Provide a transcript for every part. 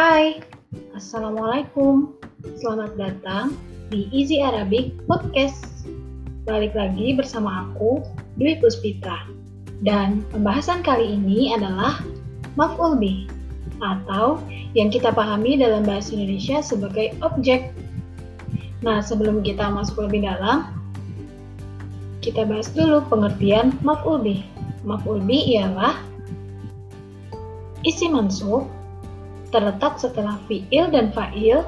Hai, Assalamualaikum. Selamat datang di Easy Arabic Podcast. Balik lagi bersama aku, Dwi Puspita. Dan pembahasan kali ini adalah Maf'ul Bih, atau yang kita pahami dalam bahasa Indonesia sebagai objek. Nah, sebelum kita masuk lebih dalam, kita bahas dulu pengertian Maf'ul Bih. Maf'ul Bih ialah isim mansub terletak setelah fi'il dan fa'il,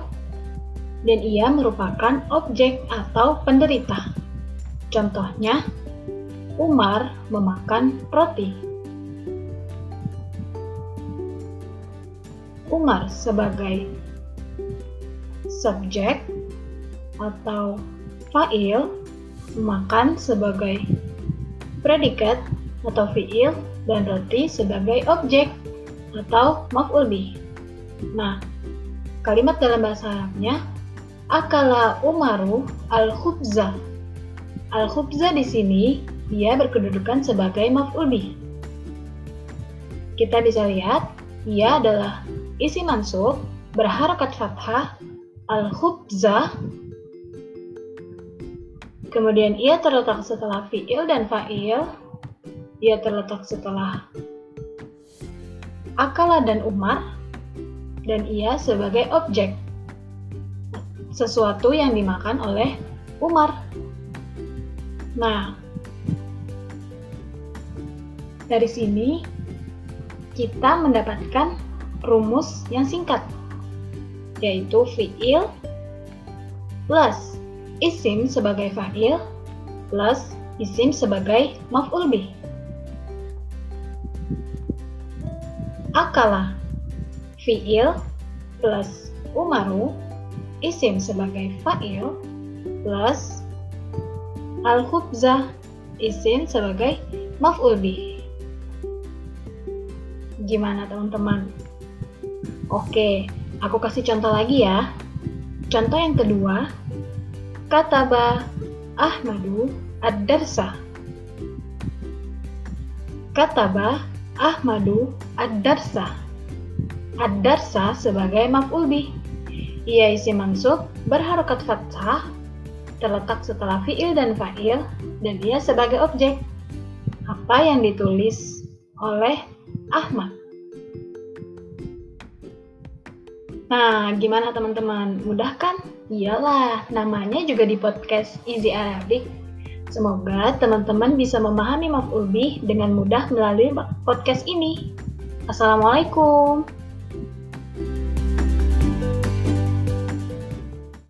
dan ia merupakan objek atau penderita. Contohnya, Umar memakan roti. Umar sebagai subjek atau fa'il, makan sebagai predikat atau fi'il, dan roti sebagai objek atau maf'ul bih. Nah, kalimat dalam bahasa Arabnya akala Umaru al-khubza. Al-khubza di sini dia berkedudukan sebagai maf'ul bih. Kita bisa lihat ia adalah isim mansub berharakat fathah al-khubza. Kemudian ia terletak setelah fi'il dan fa'il. Ia terletak setelah akala dan Umar, dan ia sebagai objek, sesuatu yang dimakan oleh Umar. Nah, dari sini kita mendapatkan rumus yang singkat, yaitu fi'il plus isim sebagai fa'il plus isim sebagai maf'ul bih. Akala fi'il plus Umaru, isim sebagai fa'il plus al-khubzah, isim sebagai maf'ul bih. Gimana teman-teman? Oke, aku kasih contoh lagi ya. Contoh yang kedua, kataba Ahmadu ad-darsa. Kataba Ahmadu ad-darsa. Ad-darsa sebagai maf'ul bih. Ia isim mansub berharokat fathah, terletak setelah fi'il dan fa'il, dan ia sebagai objek. Apa yang ditulis oleh Ahmad? Nah, gimana teman-teman? Mudah kan? Iyalah, namanya juga di podcast Easy Arabic. Semoga teman-teman bisa memahami maf'ul bih dengan mudah melalui podcast ini. Assalamualaikum.